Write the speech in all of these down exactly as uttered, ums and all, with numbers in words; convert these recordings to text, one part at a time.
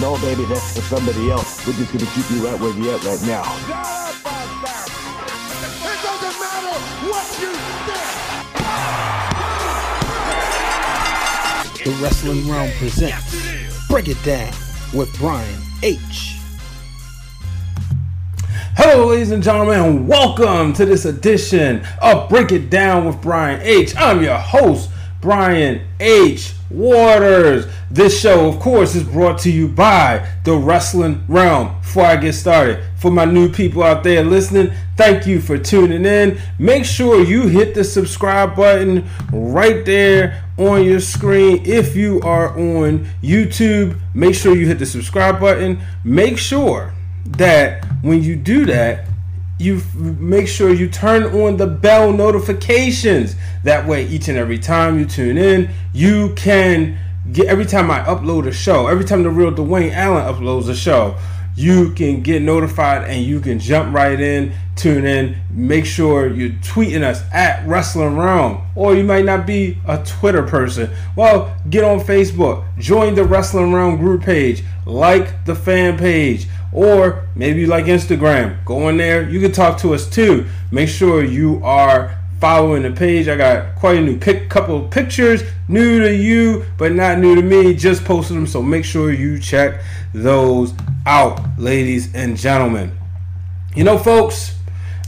No, baby, that's for somebody else. We're just going to keep you right where you're at right now. It doesn't matter what you think. The Wrestling Realm presents Break It Down with Brian H. Hello, ladies and gentlemen, and welcome to this edition of Break It Down with Brian H. I'm your host, Brian H. Waters. This show, of course, is brought to you by The Wrestling Realm. Before I get started, for my new people out there listening, thank you for tuning in. Make sure you hit the subscribe button right there on your screen. If you are on YouTube, make sure you hit the subscribe button. Make sure that when you do that, you make sure you turn on the bell notifications. That way, each and every time you tune in, you can get, every time I upload a show, every time the real Dwayne Allen uploads a show, you can get notified and you can jump right in, tune in. Make sure you're tweeting us at Wrestling Realm, or you might not be a Twitter person. Well, get on Facebook, join the Wrestling Realm group page, like the fan page, or maybe you like Instagram. Go on there. You can talk to us too. Make sure you are following the page. I got quite a new pic, couple of pictures, new to you, but not new to me. Just posted them, so make sure you check those out, ladies and gentlemen. You know, folks,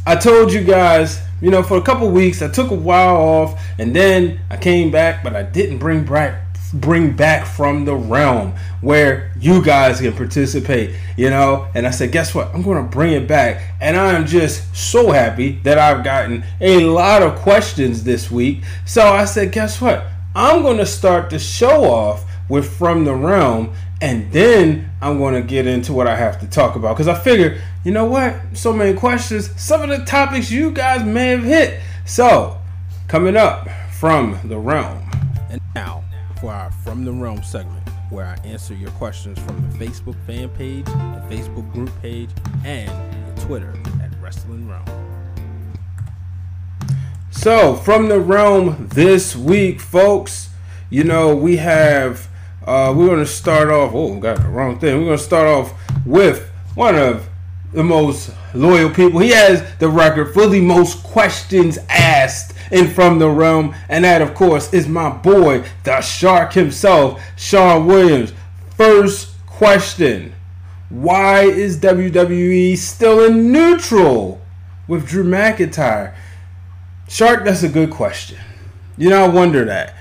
I told you guys, you know, for a couple weeks, I took a while off, and then I came back, but I didn't bring back bring back from the realm where you guys can participate, you know. And I said, guess what, I'm going to bring it back. And I am just so happy that I've gotten a lot of questions this week. So I said, guess what, I'm going to start the show off with From the Realm, and then I'm going to get into what I have to talk about, because I figure, you know what, so many questions, some of the topics you guys may have hit. So coming up, From the Realm. And now for our From the Realm segment, where I answer your questions from the Facebook fan page, the Facebook group page, and the Twitter at Wrestling Realm. So, From the Realm this week, folks, you know, we have, uh, we're going to start off, oh, got the wrong thing. We're going to start off with one of the most loyal people. He has the record for the most questions asked in From the Realm, and that, of course, is my boy, the Shark himself, Shawn Williams. First question: why is W W E still in neutral with Drew McIntyre? Shark, that's a good question. You know, I wonder that.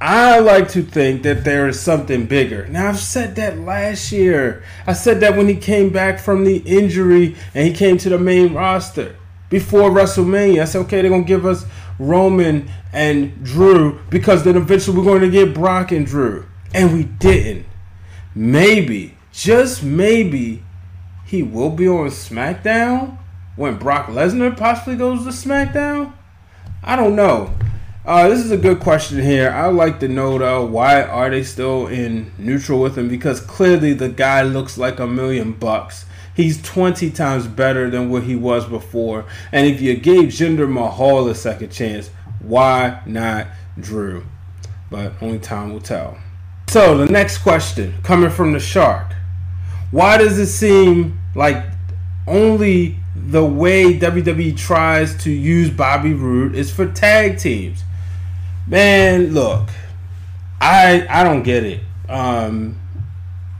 I like to think that there is something bigger. Now, I've said that last year. I said that when he came back from the injury and he came to the main roster before WrestleMania. I said, okay, they're going to give us Roman and Drew, because then eventually we're going to get Brock and Drew. And we didn't. Maybe, just maybe, he will be on SmackDown when Brock Lesnar possibly goes to SmackDown? I don't know. Uh, this is a good question here. I'd like to know, though, why are they still in neutral with him? Because clearly the guy looks like a million bucks. He's twenty times better than what he was before. And if you gave Jinder Mahal a second chance, why not Drew? But only time will tell. So the next question, coming from the Shark: why does it seem like only the way W W E tries to use Bobby Roode is for tag teams? Man, look, I I don't get it. Um,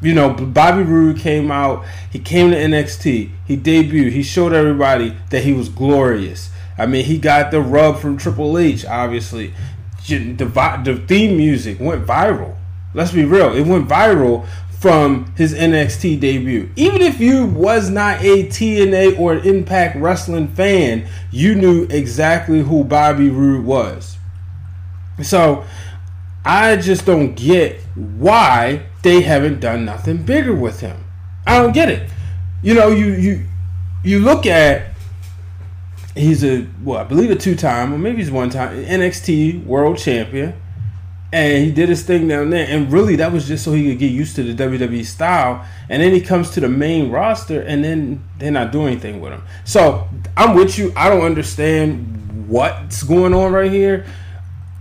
you know, Bobby Roode came out. He came to N X T. He debuted. He showed everybody that he was glorious. I mean, he got the rub from Triple H, obviously. The, the theme music went viral. Let's be real. It went viral from his N X T debut. Even if you was not a T N A or an Impact Wrestling fan, you knew exactly who Bobby Roode was. So I just don't get why they haven't done nothing bigger with him. I don't get it. You know, you you you look at, he's a, well, I believe a two-time, or maybe he's one-time N X T World Champion, and he did his thing down there, and really that was just so he could get used to the W W E style. And then he comes to the main roster, and then they're not doing anything with him. So I'm with you. I don't understand what's going on right here.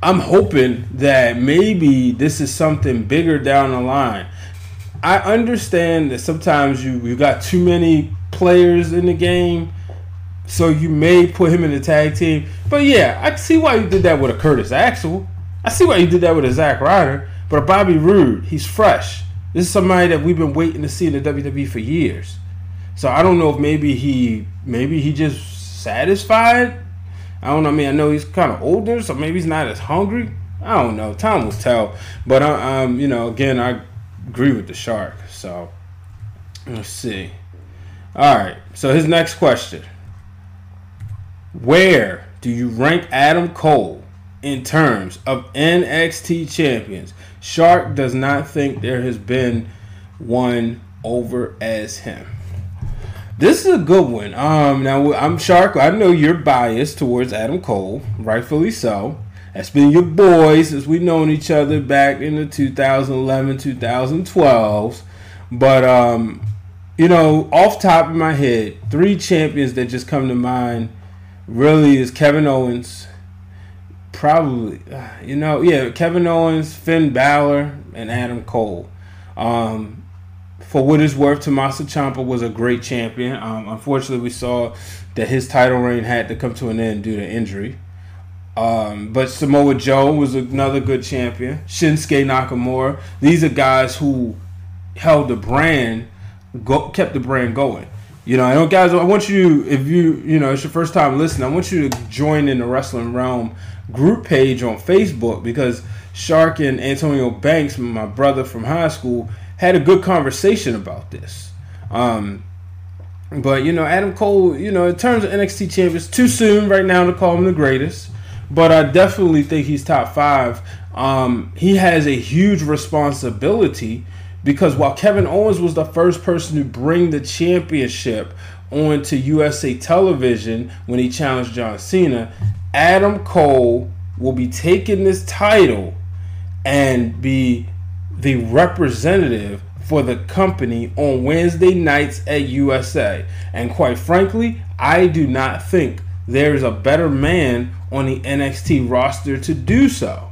I'm hoping that maybe this is something bigger down the line. I understand that sometimes you you got too many players in the game, so you may put him in the tag team. But yeah, I can see why you did that with a Curtis Axel. I see why you did that with a Zack Ryder. But a Bobby Roode, he's fresh. This is somebody that we've been waiting to see in the W W E for years. So I don't know if maybe he maybe he just satisfied. I don't know. I mean, I know he's kind of older, so maybe he's not as hungry. I don't know. Time will tell. But I, um, you know, again, I agree with the shark. So let's see. All right. So his next question: where do you rank Adam Cole in terms of N X T champions? Shark does not think there has been one over as him. This is a good one. Um, now, I'm Shark. I know you're biased towards Adam Cole, rightfully so. That's been your boy since we've known each other back in the two thousand eleven, two thousand twelve. But, um, you know, off the top of my head, three champions that just come to mind really is Kevin Owens. Probably, you know, yeah, Kevin Owens, Finn Balor, and Adam Cole. Um... For what it's worth, Tommaso Ciampa was a great champion. Um, unfortunately, we saw that his title reign had to come to an end due to injury. Um, but Samoa Joe was another good champion. Shinsuke Nakamura. These are guys who held the brand, go, kept the brand going. You know, I know, guys, I want you, if you, you know, it's your first time listening, I want you to join in the Wrestling Realm group page on Facebook, because Shark and Antonio Banks, my brother from high school, had a good conversation about this. Um, but, you know, Adam Cole, you know, in terms of N X T champions, too soon right now to call him the greatest. But I definitely think he's top five. Um, he has a huge responsibility, because while Kevin Owens was the first person to bring the championship onto U S A television when he challenged John Cena, Adam Cole will be taking this title and be the representative for the company on Wednesday nights at U S A. And quite frankly, I do not think there's a better man on the N X T roster to do so.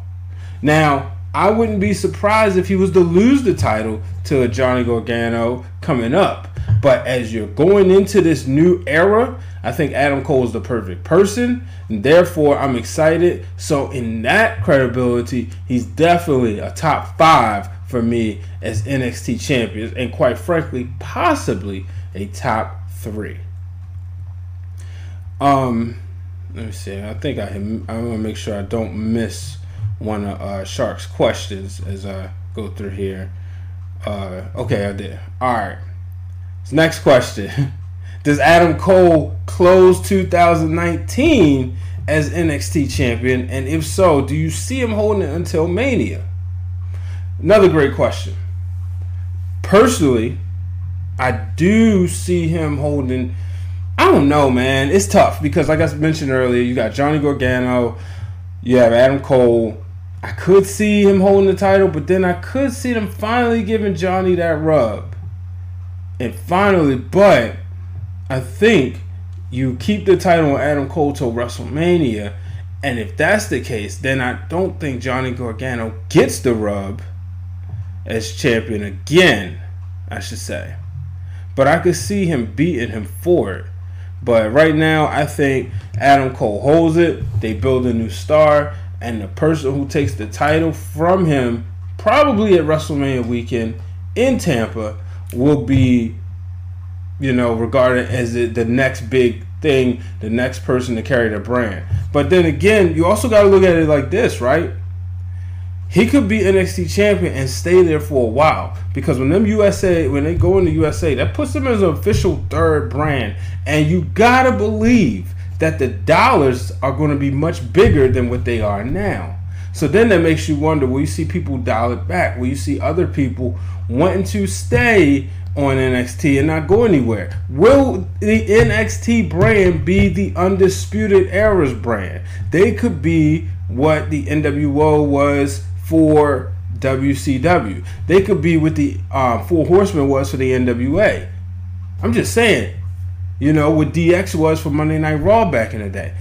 Now, I wouldn't be surprised if he was to lose the title to Johnny Gargano coming up. But as you're going into this new era, I think Adam Cole is the perfect person, and therefore I'm excited. So in that credibility, he's definitely a top five for me as N X T champions, and quite frankly, possibly a top three. Um, let me see. I think I I'm gonna make sure I don't miss one of uh, Shark's questions as I go through here. Uh, okay, I did. All right. So next question. Does Adam Cole close two thousand nineteen as N X T champion? And if so, do you see him holding it until Mania? Another great question. Personally, I do see him holding. I don't know, man. It's tough because, like I mentioned earlier, you got Johnny Gargano, you have Adam Cole. I could see him holding the title, but then I could see them finally giving Johnny that rub. And finally, but I think you keep the title on Adam Cole till WrestleMania, and if that's the case, then I don't think Johnny Gargano gets the rub as champion again, I should say. But I could see him beating him for it. But right now, I think Adam Cole holds it, they build a new star, and the person who takes the title from him, probably at WrestleMania weekend in Tampa, will be, you know, regarded as the next big thing, the next person to carry the brand. But then again, you also got to look at it like this, right? He could be N X T champion and stay there for a while, because when them U S A, when they go into U S A, that puts them as an official third brand, and you gotta believe that the dollars are going to be much bigger than what they are now. So then that makes you wonder, will you see people dial it back? Will you see other people wanting to stay on N X T and not go anywhere? Will the N X T brand be the Undisputed Era's brand? They could be what the N W O was for W C W. They could be what the um, Four Horsemen was for the N W A. I'm just saying, you know, what D X was for Monday Night Raw back in the day.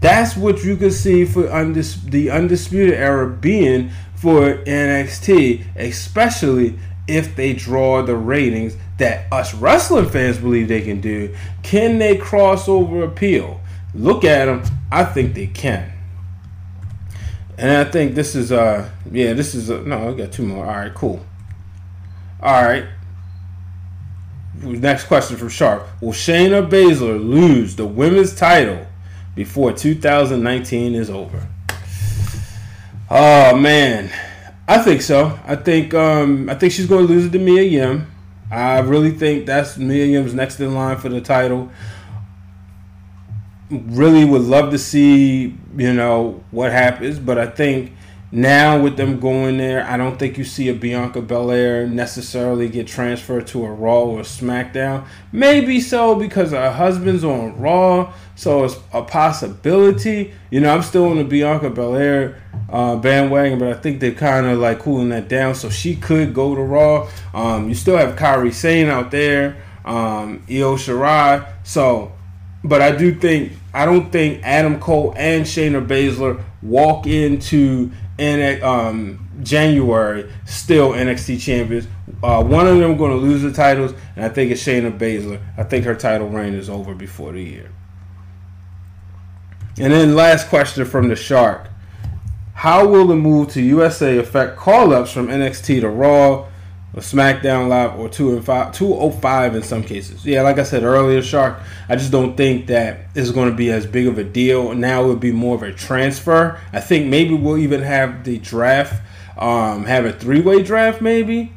That's what you could see for undis- the Undisputed Era being for N X T, especially if they draw the ratings that us wrestling fans believe they can do, can they crossover appeal? Look at them. I think they can. And I think this is, uh, yeah, this is, uh, no, I got two more. All right, cool. All right. Next question from Sharp. Will Shayna Baszler lose the women's title before two thousand nineteen is over? Oh, man. I think so. I think um, I think she's going to lose it to Mia Yim. I really think that's Mia Yim's next in line for the title. Really would love to see, you know, what happens. But I think now with them going there, I don't think you see a Bianca Belair necessarily get transferred to a Raw or a SmackDown. Maybe so because her husband's on Raw, so it's a possibility. You know, I'm still on the Bianca Belair uh, bandwagon, but I think they're kind of like cooling that down, so she could go to Raw. Um, you still have Kairi Sane out there, um, Io Shirai. So, but I do think, I don't think Adam Cole and Shayna Baszler walk into in um, January still N X T champions. Uh, one of them going to lose the titles, and I think it's Shayna Baszler. I think her title reign is over before the year. And then last question from the Shark. How will the move to U S A affect call-ups from N X T to Raw or SmackDown Live or two oh five in some cases? Yeah, like I said earlier, Shark, I just don't think that it's going to be as big of a deal. Now it would be more of a transfer. I think maybe we'll even have the draft, um, have a three-way draft maybe.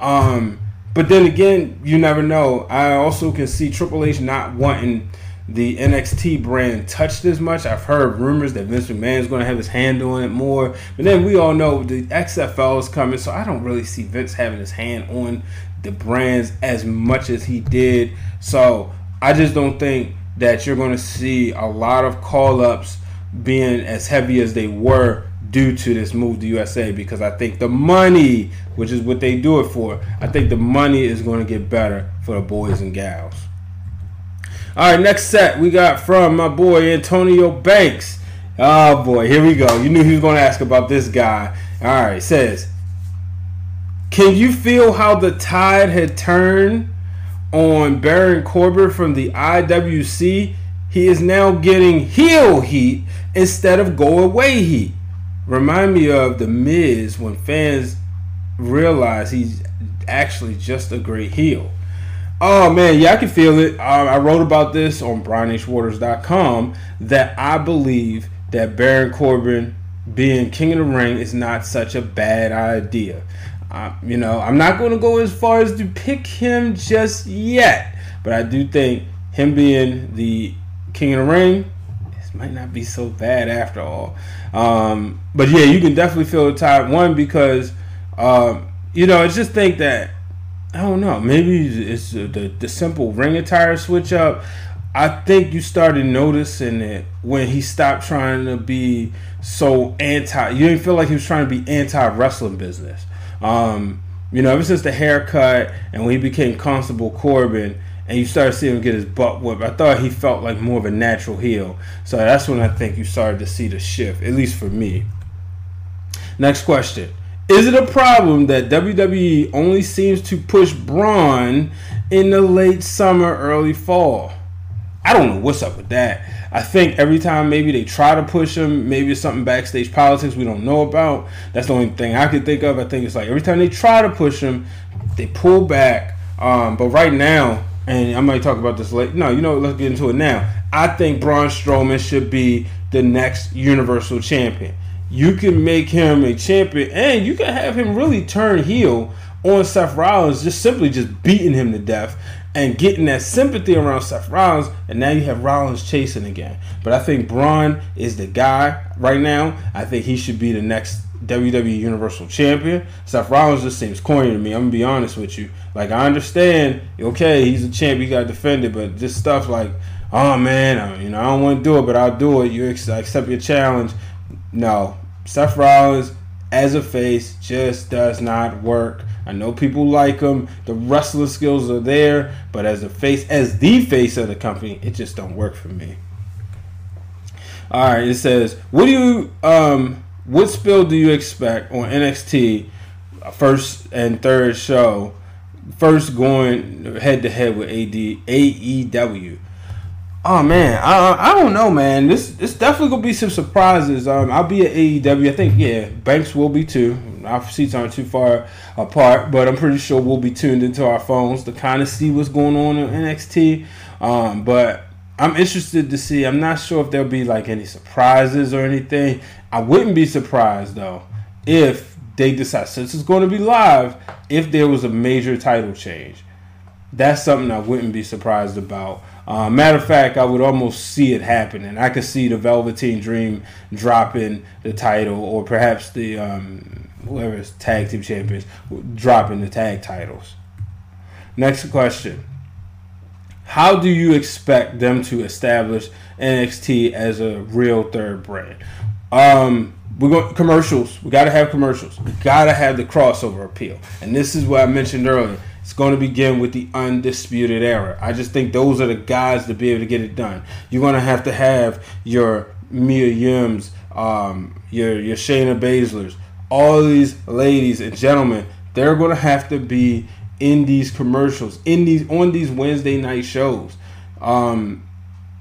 Um, but then again, you never know. I also can see Triple H not wanting the N X T brand touched as much. I've heard rumors that Vince McMahon is going to have his hand on it more. But then we all know the X F L is coming, so I don't really see Vince having his hand on the brands as much as he did. So I just don't think that you're going to see a lot of call-ups being as heavy as they were due to this move to U S A, because I think the money, which is what they do it for, I think the money is going to get better for the boys and gals. All right, next set we got from my boy Antonio Banks. Oh, boy, here we go. You knew he was going to ask about this guy. All right, it says, can you feel how the tide had turned on Baron Corbin from the I W C? He is now getting heel heat instead of go-away heat. Remind me of The Miz when fans realize he's actually just a great heel. Oh, man, yeah, I can feel it. Uh, I wrote about this on Brian H Waters dot com that I believe that Baron Corbin being king of the ring is not such a bad idea. Uh, you know, I'm not going to go as far as to pick him just yet, but I do think him being the king of the ring might not be so bad after all. Um, but, yeah, you can definitely feel the tide. One, because, um, you know, I just think that, I don't know. Maybe it's the, the simple ring attire switch up. I think you started noticing it when he stopped trying to be so anti. You didn't feel like he was trying to be anti-wrestling business. Um, you know, ever since the haircut and when he became Constable Corbin and you started seeing him get his butt whipped, I thought he felt like more of a natural heel. So that's when I think you started to see the shift, at least for me. Next question. Is it a problem that W W E only seems to push Braun in the late summer, early fall? I don't know what's up with that. I think every time maybe they try to push him, maybe it's something backstage politics we don't know about. That's the only thing I can think of. I think it's like every time they try to push him, they pull back. Um, but right now, and I might talk about this later. No, you know, let's get into it now. I think Braun Strowman should be the next Universal Champion. You can make him a champion, and you can have him really turn heel on Seth Rollins, just simply just beating him to death and getting that sympathy around Seth Rollins, and now you have Rollins chasing again. But I think Braun is the guy right now. I think he should be the next W W E Universal Champion. Seth Rollins just seems corny to me. I'm going to be honest with you. Like, I understand, okay, he's a champ, he got defended, but just stuff like, oh, man, I, you know, I don't want to do it, but I'll do it. You ex- accept your challenge. No. Seth Rollins as a face just does not work. I know people like him. The wrestling skills are there, but as a face, as the face of the company, it just don't work for me. All right, it says, what do you, um, what spill do you expect on N X T first and third show, first going head to head with A E W. Oh man, I I don't know, man. This this definitely gonna be some surprises. Um, I'll be at A E W. I think yeah, Banks will be too. Our seats aren't too far apart, but I'm pretty sure we'll be tuned into our phones to kind of see what's going on in N X T. Um, but I'm interested to see. I'm not sure if there'll be like any surprises or anything. I wouldn't be surprised though if they decide, since it's going to be live, if there was a major title change. That's something I wouldn't be surprised about. Uh, matter of fact, I would almost see it happening. I could see the Velveteen Dream dropping the title, or perhaps the um, whoever is tag team champions dropping the tag titles. Next question: how do you expect them to establish N X T as a real third brand? Um, we're going commercials. We gotta have commercials. We gotta have the crossover appeal, and this is what I mentioned earlier. It's going to begin with the Undisputed Era. I just think those are the guys to be able to get it done. You're going to have to have your Mia Yim's, um, your, your Shayna Baszler's, all these ladies and gentlemen. They're going to have to be in these commercials, in these on these Wednesday night shows. Um,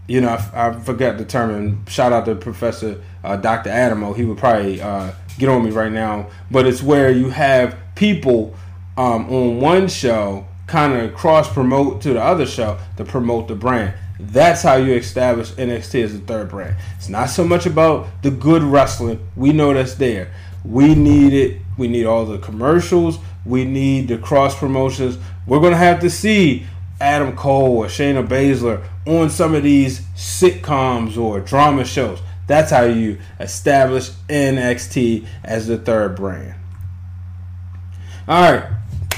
you know, I, I forgot the term, and shout out to Professor uh, Doctor Adamo. He would probably uh, get on me right now. But it's where you have people Um, on one show kind of cross promote to the other show to promote the brand. That's how you establish N X T as a third brand. It's not so much about the good wrestling. We know that's there. We need it. We need all the commercials. We need the cross promotions. We're going to have to see Adam Cole or Shayna Baszler on some of these sitcoms or drama shows. That's how you establish N X T as the third brand. All right.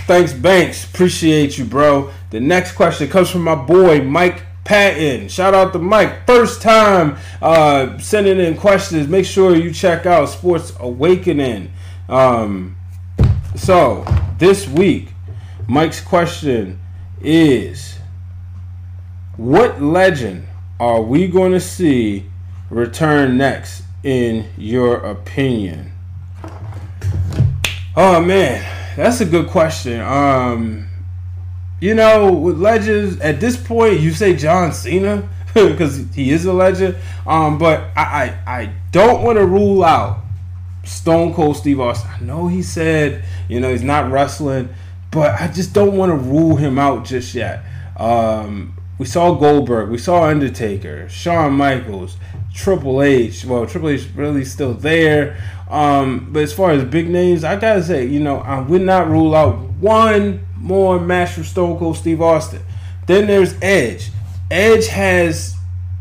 Thanks, Banks. Appreciate you, bro. The next question comes from my boy, Mike Patton. Shout out to Mike. First time uh, sending in questions. Make sure you check out Sports Awakening. Um, so, this week, Mike's question is, what legend are we going to see return next, in your opinion? Oh, man. That's a good question. Um, you know, with legends, at this point, you say John Cena because he is a legend. Um, but I, I, I don't want to rule out Stone Cold Steve Austin. I know he said, you know, he's not wrestling, but I just don't want to rule him out just yet. Um, we saw Goldberg. We saw Undertaker, Shawn Michaels, Triple H. Well, Triple H really still there. Um, but as far as big names, I gotta say, you know, I would not rule out one more match from Stone Cold Steve Austin. Then there's Edge. Edge has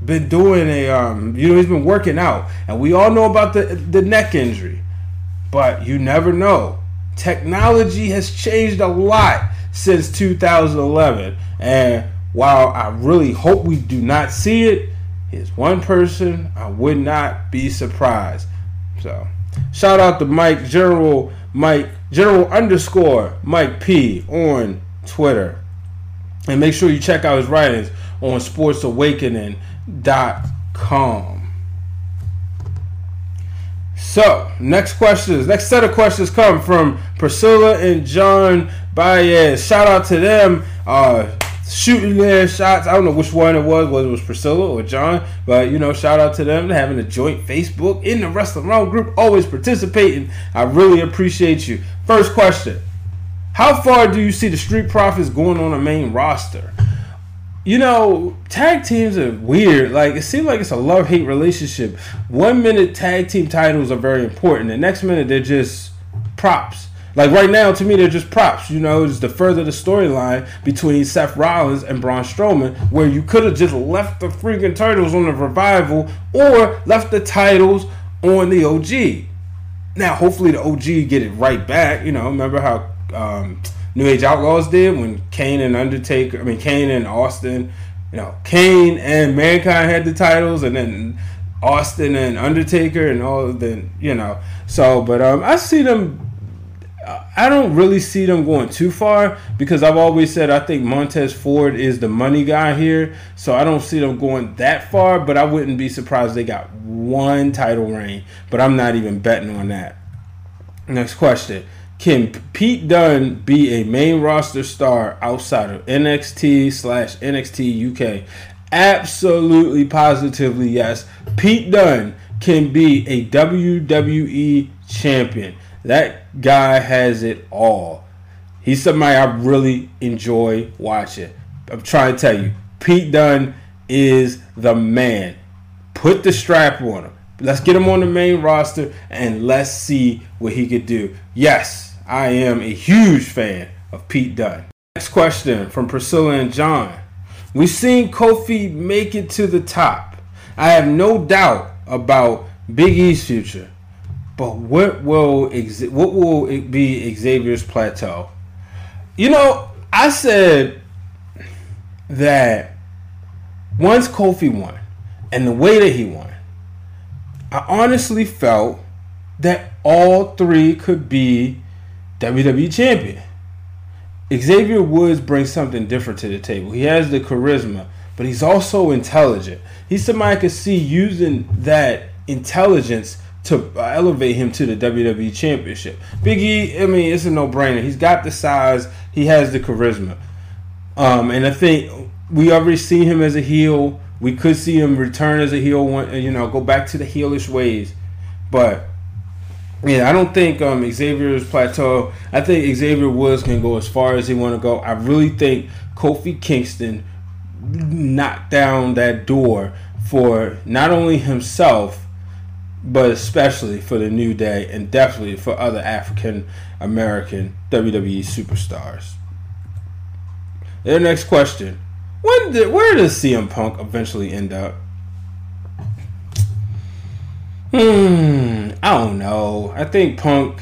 been doing a, um, you know, he's been working out, and we all know about the the neck injury, but you never know. Technology has changed a lot since two thousand eleven, and while I really hope we do not see it, here's one person I would not be surprised. So, shout out to Mike, General Mike, General underscore Mike P on Twitter. And make sure you check out his writings on sports awakening dot com. So, next questions, next set of questions come from Priscilla and John Baez. Shout out to them. Uh, shooting their shots. I don't know which one it was, whether it was Priscilla or John, but you know, shout out to them having a joint Facebook in the Wrestling Round group, always participating. I really appreciate you. First question: how far do you see the Street Profits going on the main roster? You know, tag teams are weird. Like, it seems like it's a love-hate relationship. One minute tag team titles are very important, the next minute they're just props. Like right now, to me, they're just props. You know, it's the further the storyline between Seth Rollins and Braun Strowman, where you could have just left the freaking titles on the Revival or left the titles on the O G. Now, hopefully the O G get it right back. You know, remember how um, New Age Outlaws did when Kane and Undertaker, I mean, Kane and Austin, you know, Kane and Mankind had the titles, and then Austin and Undertaker and all of them, you know. So, but um, I see them. I don't really see them going too far because I've always said I think Montez Ford is the money guy here. So I don't see them going that far, but I wouldn't be surprised they got one title reign. But I'm not even betting on that. Next question. Can Pete Dunne be a main roster star outside of N X T slash N X T U K? Absolutely, positively, yes. Pete Dunne can be a W W E champion. That guy has it all. He's somebody I really enjoy watching. I'm trying to tell you, Pete Dunne is the man. Put the strap on him. Let's get him on the main roster and let's see what he could do. Yes, I am a huge fan of Pete Dunne. Next question from Priscilla and John. We've seen Kofi make it to the top. I have no doubt about Big E's future. But what will what will it be Xavier's plateau? You know, I said that once Kofi won and the way that he won, I honestly felt that all three could be W W E champion. Xavier Woods brings something different to the table. He has the charisma, but he's also intelligent. He's somebody I could see using that intelligence to elevate him to the W W E championship. Big E, I mean, it's a no-brainer. He's got the size. He has the charisma. Um, and I think we already see him as a heel. We could see him return as a heel, you know, go back to the heelish ways. But, yeah, I don't think um, Xavier's plateau. I think Xavier Woods can go as far as he want to go. I really think Kofi Kingston knocked down that door for not only himself, but especially for the New Day and definitely for other African-American W W E superstars. Their next question. When did, where does C M Punk eventually end up? Hmm, I don't know. I think Punk,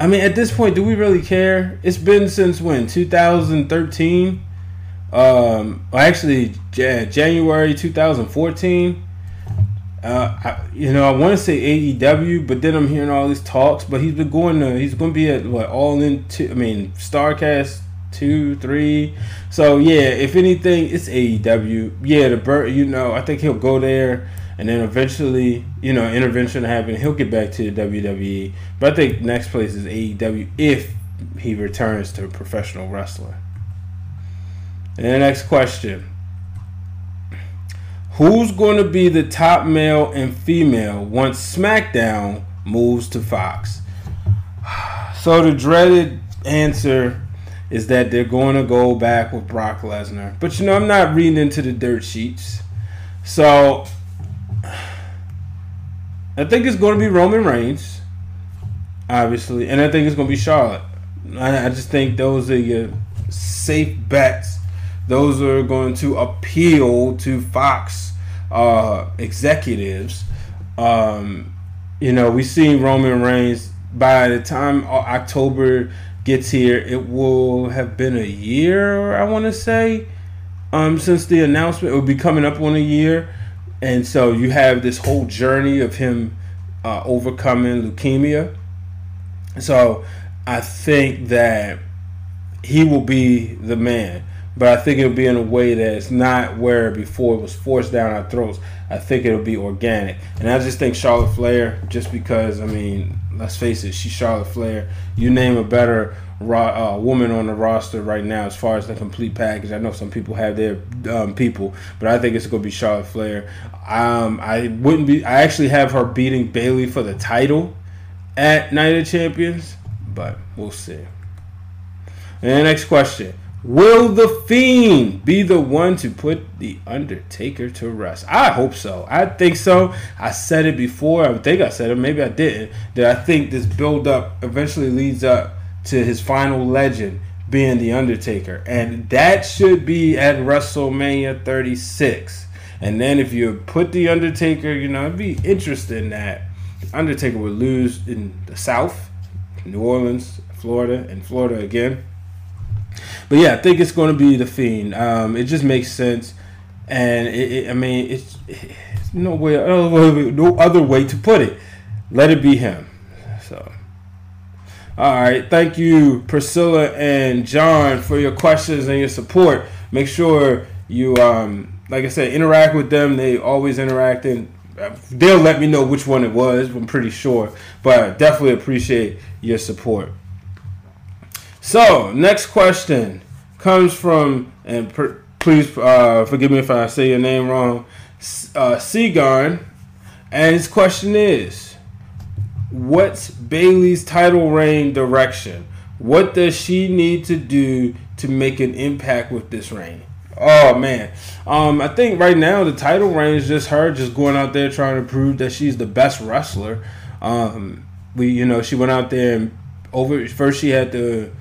I mean, at this point, do we really care? It's been since when? twenty thirteen? Um, actually, ja- January twenty fourteen. Uh, I, you know, I want to say A E W, but then I'm hearing all these talks. But he's been going to, he's going to be at what, All In, two, I mean, StarCast two, three. So yeah, if anything, it's A E W. Yeah, the Burt, you know, I think he'll go there, and then eventually, you know, intervention happen. He'll get back to the W W E. But I think next place is A E W if he returns to professional wrestling. And the next question: who's going to be the top male and female once SmackDown moves to Fox? So the dreaded answer is that they're going to go back with Brock Lesnar. But, you know, I'm not reading into the dirt sheets. So, I think it's going to be Roman Reigns, obviously. And I think it's going to be Charlotte. I, I just think those are your safe bets. Those are going to appeal to Fox uh, executives. Um, you know, we've seen Roman Reigns. By the time October gets here, it will have been a year, I want to say, um, since the announcement. It will be coming up on a year. And so you have this whole journey of him uh, overcoming leukemia. So I think that he will be the man. But I think it'll be in a way that's not where before it was forced down our throats. I think it'll be organic. And I just think Charlotte Flair, just because, I mean, let's face it, she's Charlotte Flair. You name a better uh, woman on the roster right now as far as the complete package. I know some people have their um, people, but I think it's going to be Charlotte Flair. Um, I wouldn't be. I actually have her beating Bayley for the title at Night of Champions, but we'll see. And the next question. Will The Fiend be the one to put The Undertaker to rest? I hope so. I think so. I said it before. I think I said it. Maybe I didn't. That I think this build-up eventually leads up to his final legend being The Undertaker. And that should be at WrestleMania thirty-six. And then if you put The Undertaker, you know, it'd be interesting that Undertaker would lose in the South, New Orleans, Florida, and Florida again. But yeah, I think it's going to be The Fiend. Um, it just makes sense, and it, it, I mean, it's, it's no way, no other way to put it. Let it be him. So, all right, thank you, Priscilla and John, for your questions and your support. Make sure you, um, like I said, interact with them. They always interact, and they'll let me know which one it was. I'm pretty sure, but I definitely appreciate your support. So, next question comes from, and per, please uh, forgive me if I say your name wrong, uh, Seagon. And his question is, what's Bayley's title reign direction? What does she need to do to make an impact with this reign? Oh, man. Um, I think right now the title reign is just her just going out there trying to prove that she's the best wrestler. Um, we, you know, she went out there and over first she had to,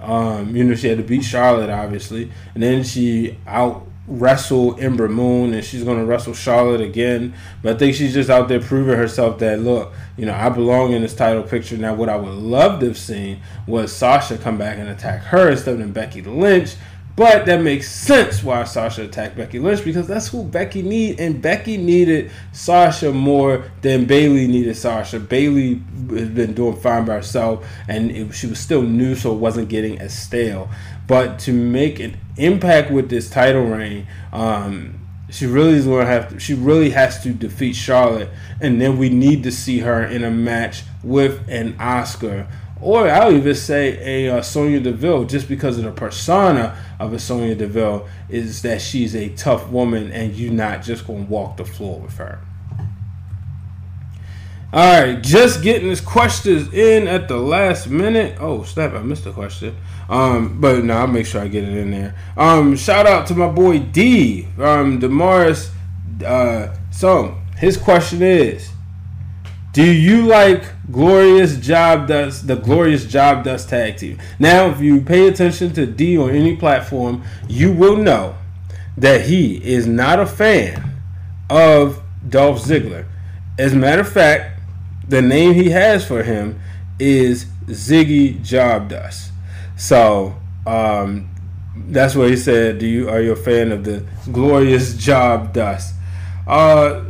um, you know, she had to beat Charlotte, obviously. And then she out wrestled Ember Moon, and she's going to wrestle Charlotte again. But I think she's just out there proving herself that, look, you know, I belong in this title picture. Now, what I would love to have seen was Sasha come back and attack her instead of Becky Lynch. But that makes sense why Sasha attacked Becky Lynch, because that's who Becky needed, and Becky needed Sasha more than Bayley needed Sasha. Bayley had been doing fine by herself, and it, she was still new, so it wasn't getting as stale. But to make an impact with this title reign, um, she really is going to have to, she really has to defeat Charlotte, and then we need to see her in a match with an Oscar. Or I'll even say a uh, Sonya Deville, just because of the persona of a Sonya Deville is that she's a tough woman and you're not just going to walk the floor with her. All right, just getting his questions in at the last minute. Oh, snap, I missed a question. Um, but no, I'll make sure I get it in there. Um, shout out to my boy D, um, Damaris. Uh, so his question is, do you like Glorious Job Dust, the Glorious Job Dust tag team? Now, if you pay attention to D on any platform, you will know that he is not a fan of Dolph Ziggler. As a matter of fact, the name he has for him is Ziggy Job Dust. So, um, that's what he said. Do you, are you a fan of the Glorious Job Dust? Uh...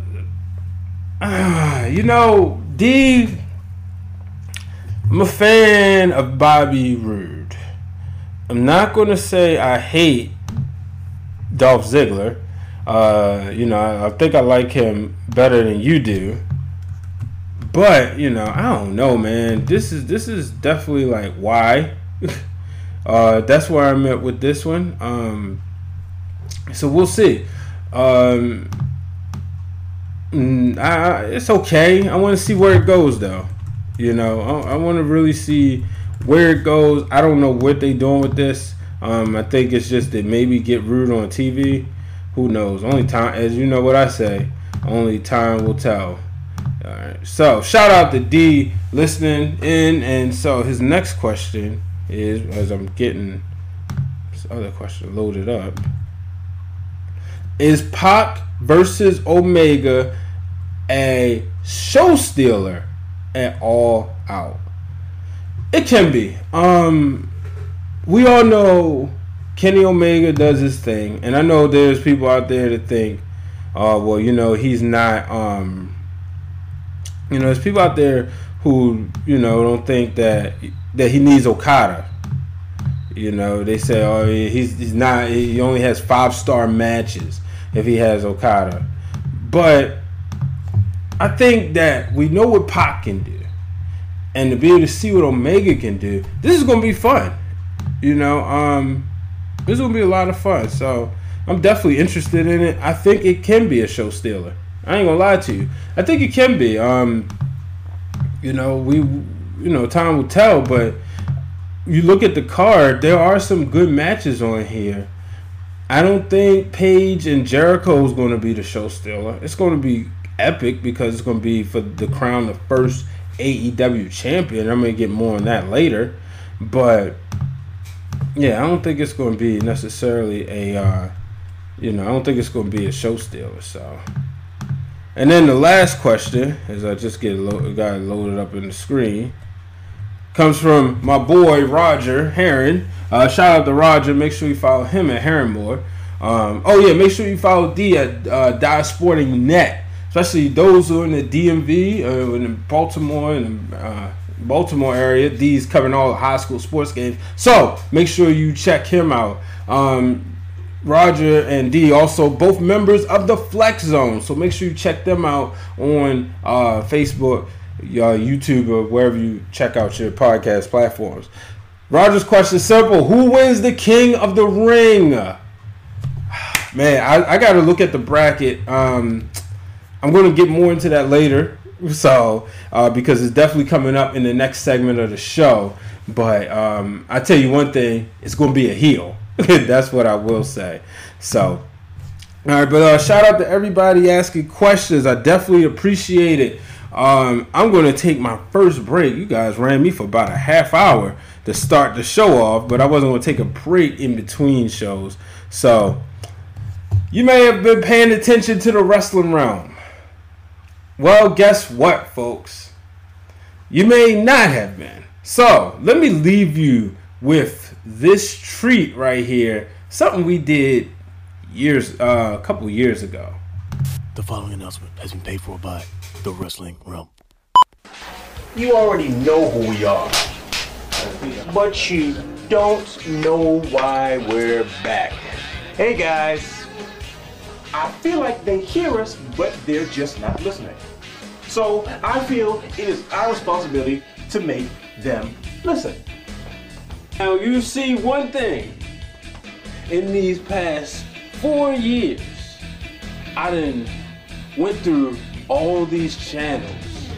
Uh, you know, D, I'm a fan of Bobby Roode. I'm not going to say I hate Dolph Ziggler. Uh, you know, I, I think I like him better than you do. But, you know, I don't know, man. This is this is definitely like, why? uh, that's where I'm at with this one. Um, so we'll see. Um... I, it's okay. I want to see where it goes, though. You know, I, I want to really see where it goes. I don't know what they're doing with this. Um, I think it's just that maybe get Rude on T V. Who knows? Only time, as you know what I say, only time will tell. All right. So, shout out to D listening in. And so, his next question is, as I'm getting this other question loaded up, is Pac versus Omega a show stealer at All Out? It can be. Um, we all know Kenny Omega does his thing, and I know there's people out there that think, "Oh, uh, well, you know, he's not." Um, you know, there's people out there who, you know, don't think that that he needs Okada. You know, they say, "Oh, he's he's not. He only has five star matches if he has Okada." But I think that we know what Pac can do, and to be able to see what Omega can do, this is going to be fun. You know, um, this is going to be a lot of fun. So I'm definitely interested in it. I think it can be a show stealer. I ain't going to lie to you. I think it can be. Um, you know, we, you know, time will tell. But you look at the card, there are some good matches on here. I don't think Paige and Jericho is going to be the show stealer. It's going to be epic because it's going to be for the crown, the first A E W champion. I'm going to get more on that later. But, yeah, I don't think it's going to be necessarily a, uh, you know, I don't think it's going to be a show stealer. So, and then the last question, as I just get lo- got loaded up in the screen, comes from my boy Roger Heron. Uh, shout out to Roger. Make sure you follow him at Heronmore. Um, oh yeah, make sure you follow D at uh, Die Sporting Net, especially those who are in the D M V, uh, in Baltimore, in the uh, Baltimore area. D's covering all the high school sports games, so make sure you check him out. Um, Roger and D also both members of the Flex Zone, so make sure you check them out on uh, Facebook, uh, YouTube, or wherever you check out your podcast platforms. Roger's question is simple. Who wins the King of the Ring? Man, I, I got to look at the bracket. Um, I'm going to get more into that later. So, uh, because it's definitely coming up in the next segment of the show. But um, I tell you one thing, it's going to be a heel. That's what I will say. So, all right, but uh, shout out to everybody asking questions. I definitely appreciate it. Um, I'm going to take my first break. You guys ran me for about a half hour to start the show off, but I wasn't going to take a break in between shows. So, you may have been paying attention to the wrestling realm. Well, guess what, folks? You may not have been. So, let me leave you with this treat right here. Something we did years, uh, a couple years ago. The following announcement has been paid for by The Wrestling Realm. You already know who we are, but you don't know why we're back. Hey guys, I feel like they hear us, but they're just not listening. So I feel it is our responsibility to make them listen. Now you see one thing, in these past four years, I done went through all these channels.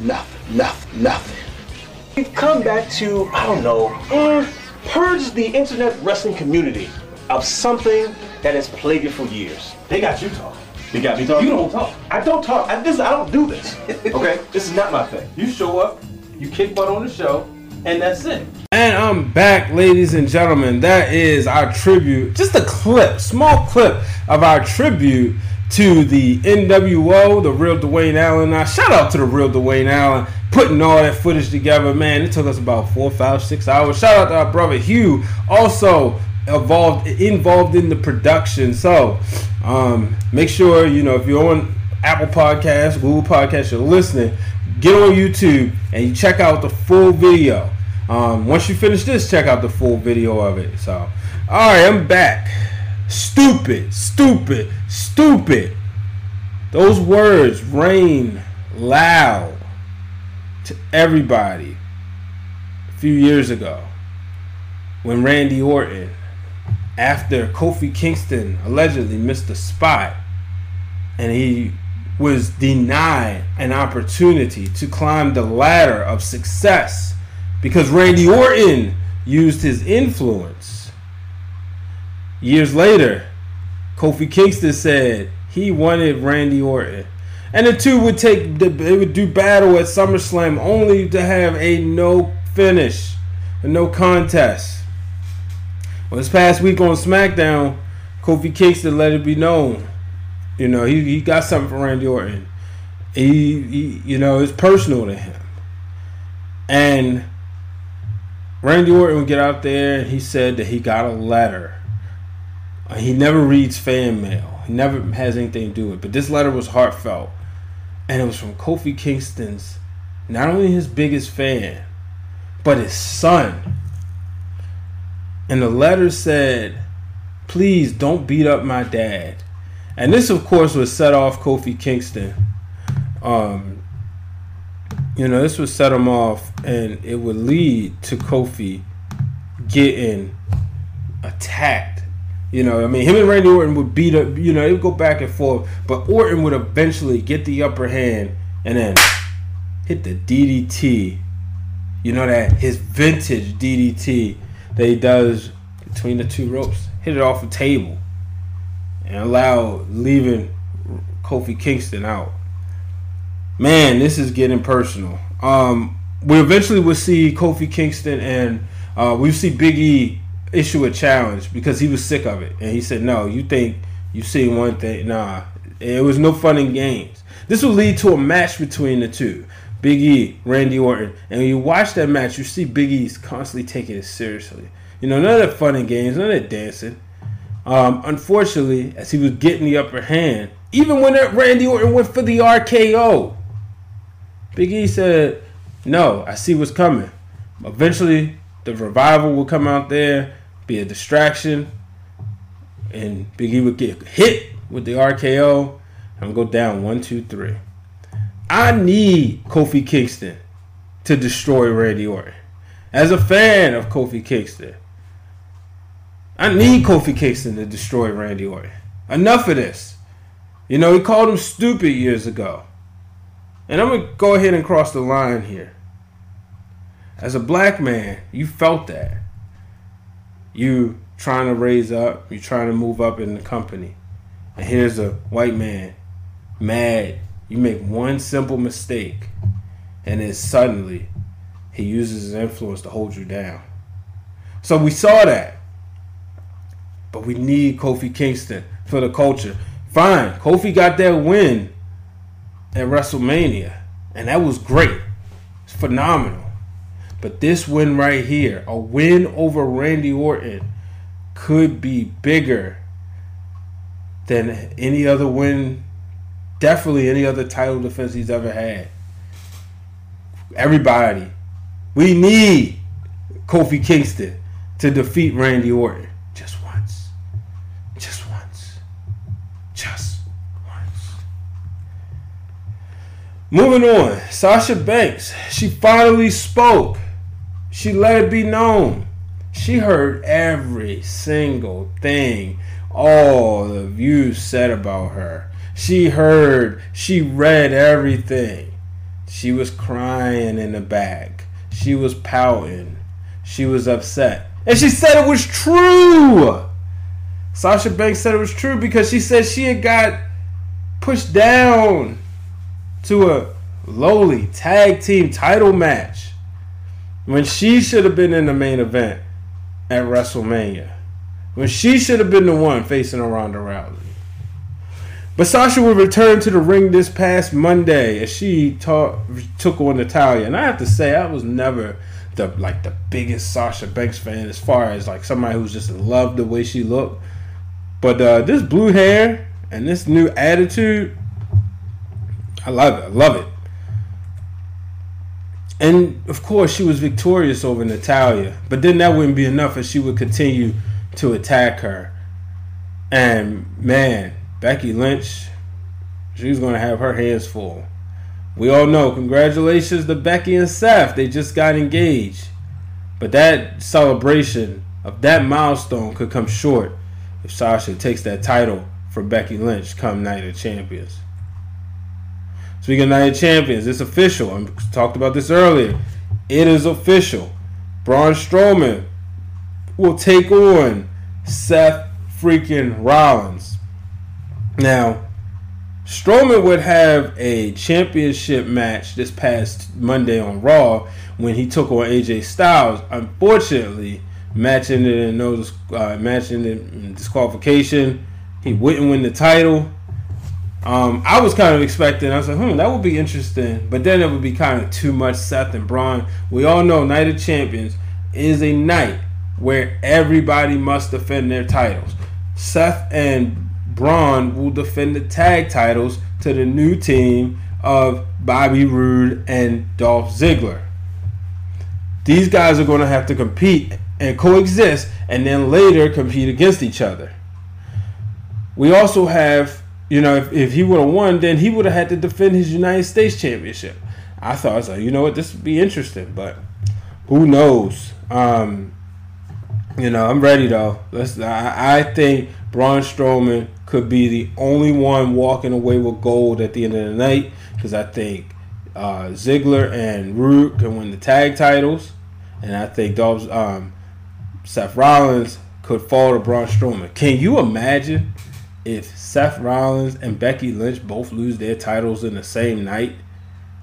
Nothing, nothing, nothing. We've come back to, I don't know, uh, purge the internet wrestling community of something that has plagued it for years. They got you talking. They got me talking? You don't talk. I don't talk. I, this, I don't do this. Okay? This is not my thing. You show up, you kick butt on the show, and that's it. And I'm back, ladies and gentlemen. That is our tribute, just a clip, small clip of our tribute to the N W O, the real Dwayne Allen. Now, shout out to the real Dwayne Allen putting all that footage together. Man, it took us about four, five, six hours. Shout out to our brother Hugh, also involved involved in the production. So, um, make sure you know if you're on Apple Podcasts, Google Podcasts, you're listening. Get on YouTube and you check out the full video. Um, once you finish this, check out the full video of it. So, all right, I'm back. Stupid, stupid, stupid. Those words rain loud to everybody a few years ago when Randy Orton, after Kofi Kingston allegedly missed a spot and he was denied an opportunity to climb the ladder of success because Randy Orton used his influence. Years later, Kofi Kingston said he wanted Randy Orton, and the two would take the, they would do battle at SummerSlam only to have a no finish, a no contest. Well, this past week on SmackDown, Kofi Kingston let it be known, you know, he, he got something for Randy Orton. He, he, you know, it's personal to him, and Randy Orton would get out there and he said that he got a letter. He never reads fan mail. He never has anything to do with it. But this letter was heartfelt. And it was from Kofi Kingston's, not only his biggest fan, but his son. And the letter said, please don't beat up my dad. And this, of course, was set off Kofi Kingston. Um, you know, this would set him off. And it would lead to Kofi getting attacked. You know, I mean, him and Randy Orton would beat up, you know, they would go back and forth. But Orton would eventually get the upper hand and then hit the D D T. You know, that his vintage D D T that he does between the two ropes. Hit it off a table and allow leaving Kofi Kingston out. Man, this is getting personal. Um, we eventually will see Kofi Kingston and uh, we see Big E issue a challenge because he was sick of it, and he said, no, you think you see one thing, nah, it was no fun in games. This will lead to a match between the two, Big E, Randy Orton, and when you watch that match, you see Big E's constantly taking it seriously. You know, none of that fun in games, none of that dancing. Um, unfortunately, as he was getting the upper hand, even when that Randy Orton went for the R K O, Big E said, no, I see what's coming. Eventually, the Revival will come out there, be a distraction, and Big E would get hit with the R K O and go down one, two, three. I need Kofi Kingston to destroy Randy Orton. as a fan of Kofi Kingston, I need Kofi Kingston to destroy Randy Orton. Enough of this. You know, he called him stupid years ago. And I'm going to go ahead and cross the line here. As a black man, you felt that. You trying to raise up. You trying to move up in the company. And here's a white man, mad. You make one simple mistake. And then suddenly, he uses his influence to hold you down. So we saw that. But we need Kofi Kingston for the culture. Fine, Kofi got that win at WrestleMania. And that was great. It's phenomenal. But this win right here, a win over Randy Orton, could be bigger than any other win. Definitely any other title defense he's ever had. Everybody, we need Kofi Kingston to defeat Randy Orton. Just once. Just once. Just once. Moving on. Sasha Banks. She finally spoke. She let it be known. She heard every single thing all the views said about her. She heard. She read everything. She was crying in the back. She was pouting. She was upset. And she said it was true. Sasha Banks said it was true because she said she had got pushed down to a lowly tag team title match when she should have been in the main event at WrestleMania. When she should have been the one facing Ronda Rousey. But Sasha will return to the ring this past Monday as she ta- took on Natalya. And I have to say, I was never the like the biggest Sasha Banks fan as far as like somebody who's just in love the way she looked. But uh, this blue hair and this new attitude, I love it. I love it. And, of course, she was victorious over Natalya. But then that wouldn't be enough as she would continue to attack her. And, man, Becky Lynch, she's going to have her hands full. We all know, congratulations to Becky and Seth. They just got engaged. But that celebration of that milestone could come short if Sasha takes that title from Becky Lynch come Night of Champions. Speaking of Night of Champions, it's official. I talked about this earlier. It is official. Braun Strowman will take on Seth freaking Rollins. Now, Strowman would have a championship match this past Monday on Raw when he took on A J Styles. Unfortunately, match ended in no uh, match ended in disqualification. He wouldn't win the title. Um, I was kind of expecting. I was like, hmm, that would be interesting. But then it would be kind of too much Seth and Braun. We all know Night of Champions is a night where everybody must defend their titles. Seth and Braun will defend the tag titles to the new team of Bobby Roode and Dolph Ziggler. These guys are going to have to compete and coexist and then later compete against each other. We also have, you know, if, if he would have won, then he would have had to defend his United States Championship. I thought, I was like, you know what, this would be interesting, but who knows? Um, you know, I'm ready though. Let's. I, I think Braun Strowman could be the only one walking away with gold at the end of the night because I think uh, Ziggler and Roode can win the tag titles, and I think Dolph, um, Seth Rollins could fall to Braun Strowman. Can you imagine if Seth Rollins and Becky Lynch both lose their titles in the same night?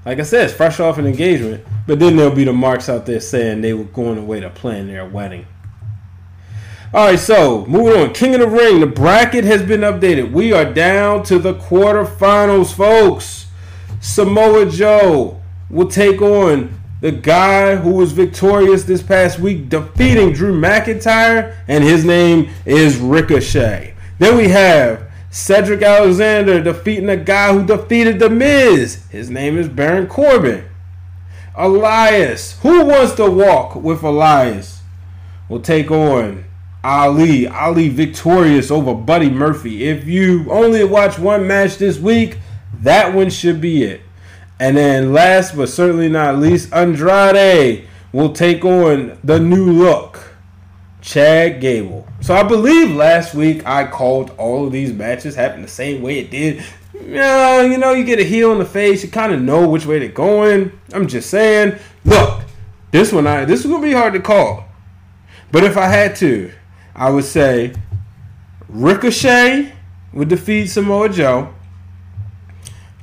Like I said, it's fresh off an engagement, but then there'll be the marks out there saying they were going away to plan their wedding. Alright, so, moving on. King of the Ring, the bracket has been updated. We are down to the quarterfinals, folks. Samoa Joe will take on the guy who was victorious this past week, defeating Drew McIntyre, and his name is Ricochet. Then we have Cedric Alexander defeating the guy who defeated The Miz. His name is Baron Corbin. Elias, who wants to walk with Elias, will take on Ali, Ali victorious over Buddy Murphy. If you only watch one match this week, that one should be it. And then last but certainly not least, Andrade will take on the New Look, Chad Gable. So I believe last week I called all of these matches happened the same way it did. Yeah, you know, you get a heel in the face, you kind of know which way they're going. I'm just saying, look, this one, I this is going to be hard to call. But if I had to, I would say Ricochet would defeat Samoa Joe.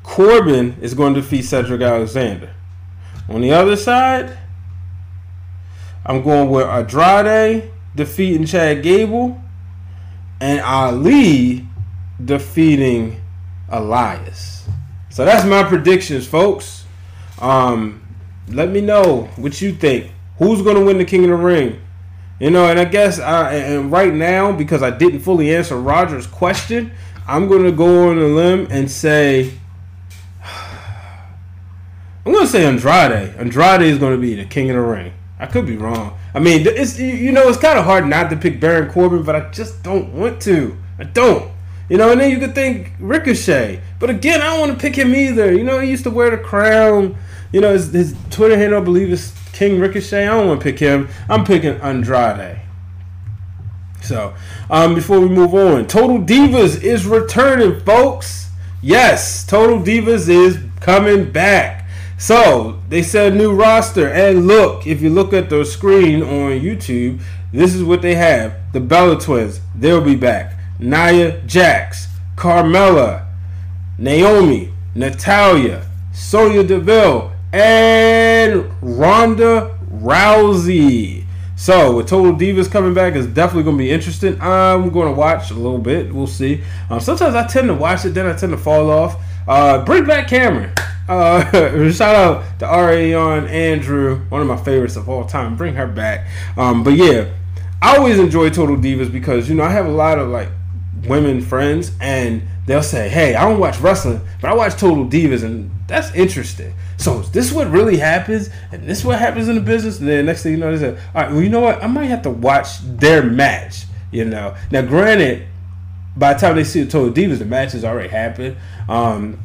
Corbin is going to defeat Cedric Alexander. On the other side, I'm going with Andrade defeating Chad Gable and Ali defeating Elias. So that's my predictions, folks. Um, let me know what you think. Who's going to win the King of the Ring? You know, and I guess I, and right now, because I didn't fully answer Roger's question, I'm going to go on a limb and say, I'm going to say Andrade. Andrade is going to be the King of the Ring. I could be wrong. I mean, it's you know, it's kind of hard not to pick Baron Corbin, but I just don't want to. I don't. You know, and then you could think Ricochet. But again, I don't want to pick him either. You know, he used to wear the crown. You know, his, his Twitter handle, I believe, is King Ricochet. I don't want to pick him. I'm picking Andrade. So, um, before we move on, Total Divas is returning, folks. Yes, Total Divas is coming back. So, they said new roster. And look, if you look at the screen on YouTube, this is what they have. The Bella Twins, they'll be back. Nia Jax, Carmella, Naomi, Natalya, Sonya Deville, and Ronda Rousey. So, with Total Divas coming back, it's definitely going to be interesting. I'm going to watch a little bit. We'll see. Um, sometimes I tend to watch it, then I tend to fall off. Uh, bring back Cameron. Uh, shout out to Ariane Andrew, one of my favorites of all time. Bring her back. Um, but yeah, I always enjoy Total Divas because, you know, I have a lot of, like, women friends, and they'll say, hey, I don't watch wrestling, but I watch Total Divas, and that's interesting. So is this what really happens, and this is what happens in the business? And then next thing you know, they say, all right, well, you know what, I might have to watch their match, you know. Now, granted, by the time they see the Total Divas, the match has already happened. Um,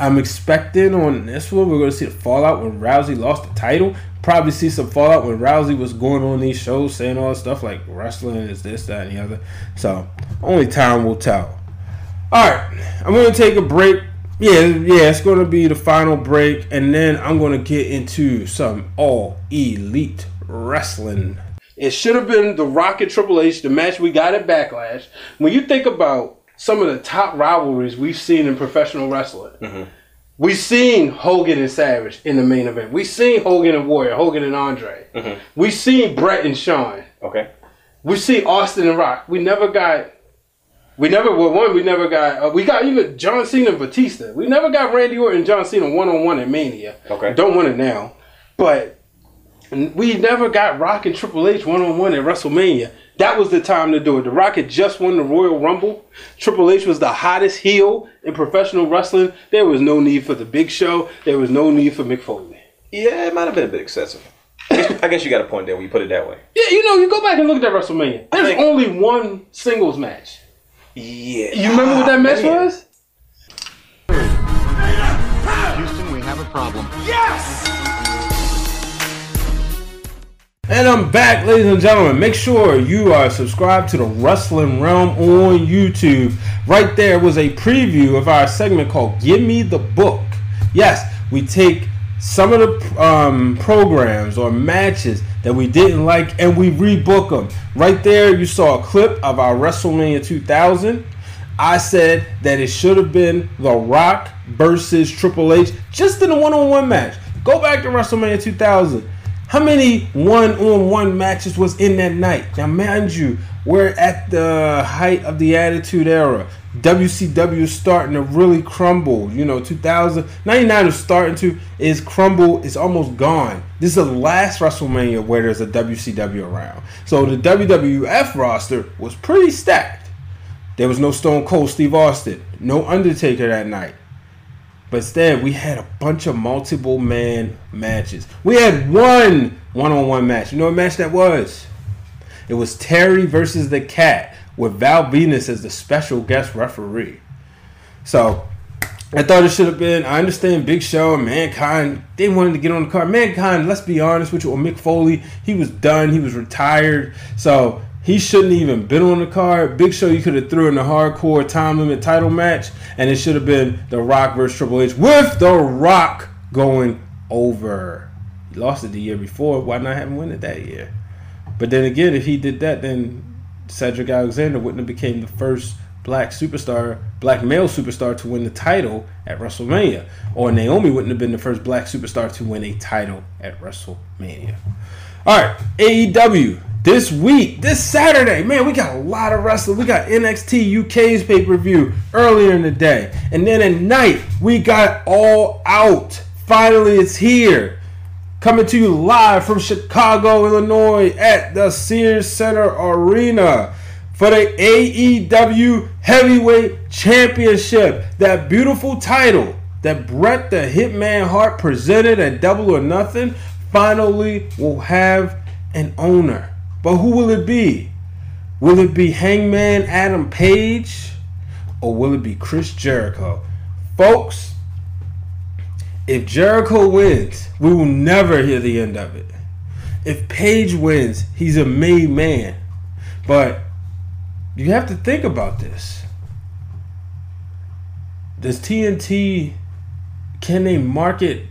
I'm expecting on this one, we're going to see the fallout when Rousey lost the title. Probably see some fallout when Rousey was going on these shows saying all this stuff like wrestling is this, that, and the other. So, only time will tell. Alright, I'm going to take a break. Yeah, yeah, it's going to be the final break. And then I'm going to get into some All Elite Wrestling. It should have been The Rock and Triple H, the match we got at Backlash. When you think about some of the top rivalries we've seen in professional wrestling, mm-hmm. We've seen Hogan and Savage in the main event. We've seen Hogan and Warrior, Hogan and Andre. Mm-hmm. We've seen Brett and Shawn. Okay. We've seen Austin and Rock. We never got, we never, well, one, we never got, uh, we got even John Cena and Batista. We never got Randy Orton and John Cena one-on-one at Mania. Okay. Don't want it now. But we never got Rock and Triple H one-on-one at WrestleMania. That was the time to do it. The Rock had just won the Royal Rumble. Triple H was the hottest heel in professional wrestling. There was no need for the Big Show. There was no need for Mick Foley. Yeah, it might have been a bit excessive. I guess, I guess you got a point there when you put it that way. Yeah, you know, you go back and look at that WrestleMania. There's think, only one singles match. Yeah. You remember ah, what that match man. was? Houston, we have a problem. Yes! And I'm back, ladies and gentlemen. Make sure you are subscribed to the Wrestling Realm on YouTube. Right there was a preview of our segment called Give Me the Book. Yes, we take some of the um, programs or matches that we didn't like and we rebook them. Right there, you saw a clip of our WrestleMania two thousand. I said that it should have been The Rock versus Triple H just in a one-on-one match. Go back to WrestleMania two thousand. How many one-on-one matches was in that night? Now, mind you, we're at the height of the Attitude Era. W C W is starting to really crumble. You know, two thousand ninety-nine is starting to is crumble. It's almost gone. This is the last WrestleMania where there's a W C W around. So the W W F roster was pretty stacked. There was no Stone Cold Steve Austin, no Undertaker that night. But instead, we had a bunch of multiple man matches. We had one one-on-one match. You know what match that was? It was Terry versus the Cat with Val Venis as the special guest referee. So I thought it should have been, I understand Big Show and Mankind, they wanted to get on the card. Mankind, let's be honest with you, or Mick Foley, he was done, he was retired, so he shouldn't have even been on the card. Big Show, you could have threw in the hardcore time limit title match, and it should have been The Rock versus Triple H, with The Rock going over. He lost it the year before, why not have him win it that year? But then again, if he did that, then Cedric Alexander wouldn't have became the first black superstar, black male superstar to win the title at WrestleMania. Or Naomi wouldn't have been the first black superstar to win a title at WrestleMania. All right, A E W. This week, this Saturday, man, we got a lot of wrestling. We got N X T U K's pay-per-view earlier in the day. And then at night, we got All Out. Finally, it's here. Coming to you live from Chicago, Illinois at the Sears Center Arena for the A E W Heavyweight Championship. That beautiful title that Bret the Hitman Hart presented at Double or Nothing finally will have an owner. But who will it be? Will it be Hangman Adam Page? Or will it be Chris Jericho? Folks, if Jericho wins, we will never hear the end of it. If Page wins, he's a made man. But you have to think about this. Does T N T, can they market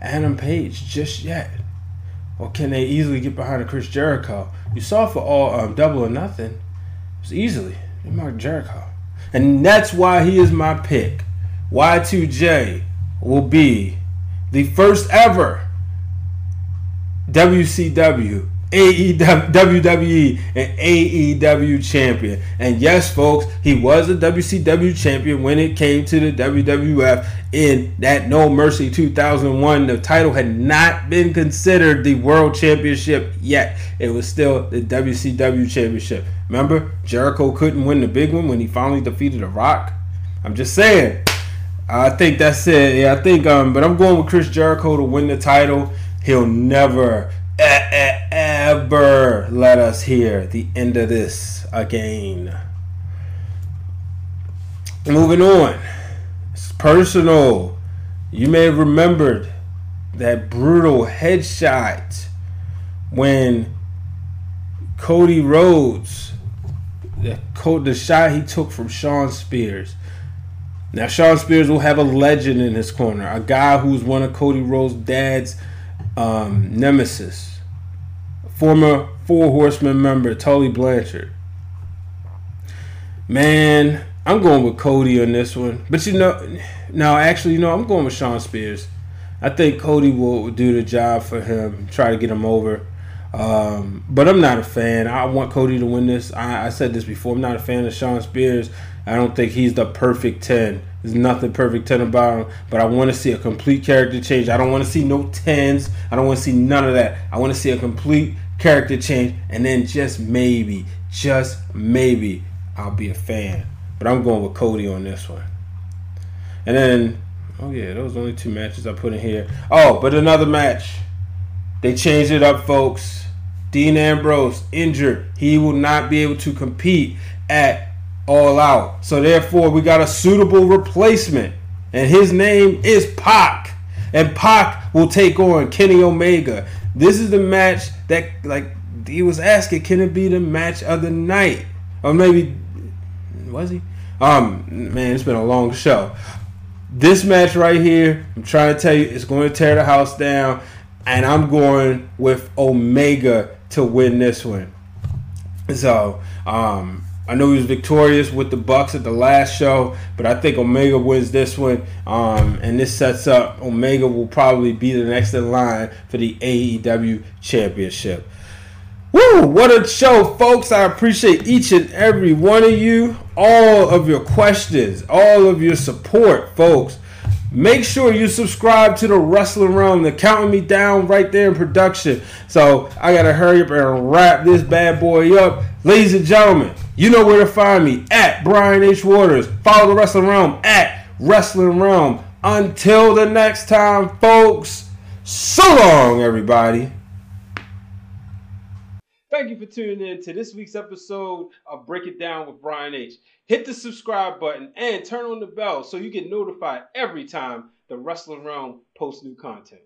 Adam Page just yet? Or can they easily get behind a Chris Jericho? You saw for all um, Double or Nothing, it was easily. They marked Jericho. And that's why he is my pick. Y two J will be the first ever W C W, A E W, W W E, and A E W champion. And yes, folks, he was a W C W champion when it came to the W W F in that No Mercy two thousand one. The title had not been considered the world championship yet. It was still the W C W championship. Remember, Jericho couldn't win the big one when he finally defeated The Rock. I'm just saying. I think that's it. Yeah, I think, um, but I'm going with Chris Jericho to win the title. He'll never, eh, eh, ever let us hear the end of this again. Moving on. It's personal. You may have remembered that brutal headshot when Cody Rhodes, the, the shot he took from Shawn Spears. Now, Shawn Spears will have a legend in his corner, a guy who's one of Cody Rhodes' dad's um, nemesis, former Four Horsemen member Tully Blanchard. Man, I'm going with Cody on this one. But, you know, no, actually, you know, I'm going with Shawn Spears. I think Cody will do the job for him, try to get him over. Um, but I'm not a fan. I want Cody to win this. I, I said this before. I'm not a fan of Shawn Spears. I don't think he's the perfect ten. There's nothing perfect ten about him. But I want to see a complete character change. I don't want to see no tens. I don't want to see none of that. I want to see a complete character change. And then just maybe, just maybe, I'll be a fan. But I'm going with Cody on this one. And then, oh yeah, those are only two matches I put in here. Oh, but another match. They changed it up, folks. Dean Ambrose injured. He will not be able to compete at All Out. So therefore, we got a suitable replacement. And his name is Pac. And Pac will take on Kenny Omega. This is the match that, like, he was asking, can it be the match of the night? Or maybe, was he? Um, man, it's been a long show. This match right here, I'm trying to tell you, it's going to tear the house down. And I'm going with Omega to win this one. So, um, I know he was victorious with the Bucks at the last show, but I think Omega wins this one. Um, and this sets up, Omega will probably be the next in line for the A E W Championship. Woo! What a show, folks. I appreciate each and every one of you. All of your questions, all of your support, folks. Make sure you subscribe to the Wrestling Realm. They're counting me down right there in production. So I got to hurry up and wrap this bad boy up. Ladies and gentlemen, you know where to find me. At Brian H. Waters. Follow the Wrestling Realm. At Wrestling Realm. Until the next time, folks. So long, everybody. Thank you for tuning in to this week's episode of Break It Down with Brian H. Hit the subscribe button and turn on the bell so you get notified every time the Wrestling Realm posts new content.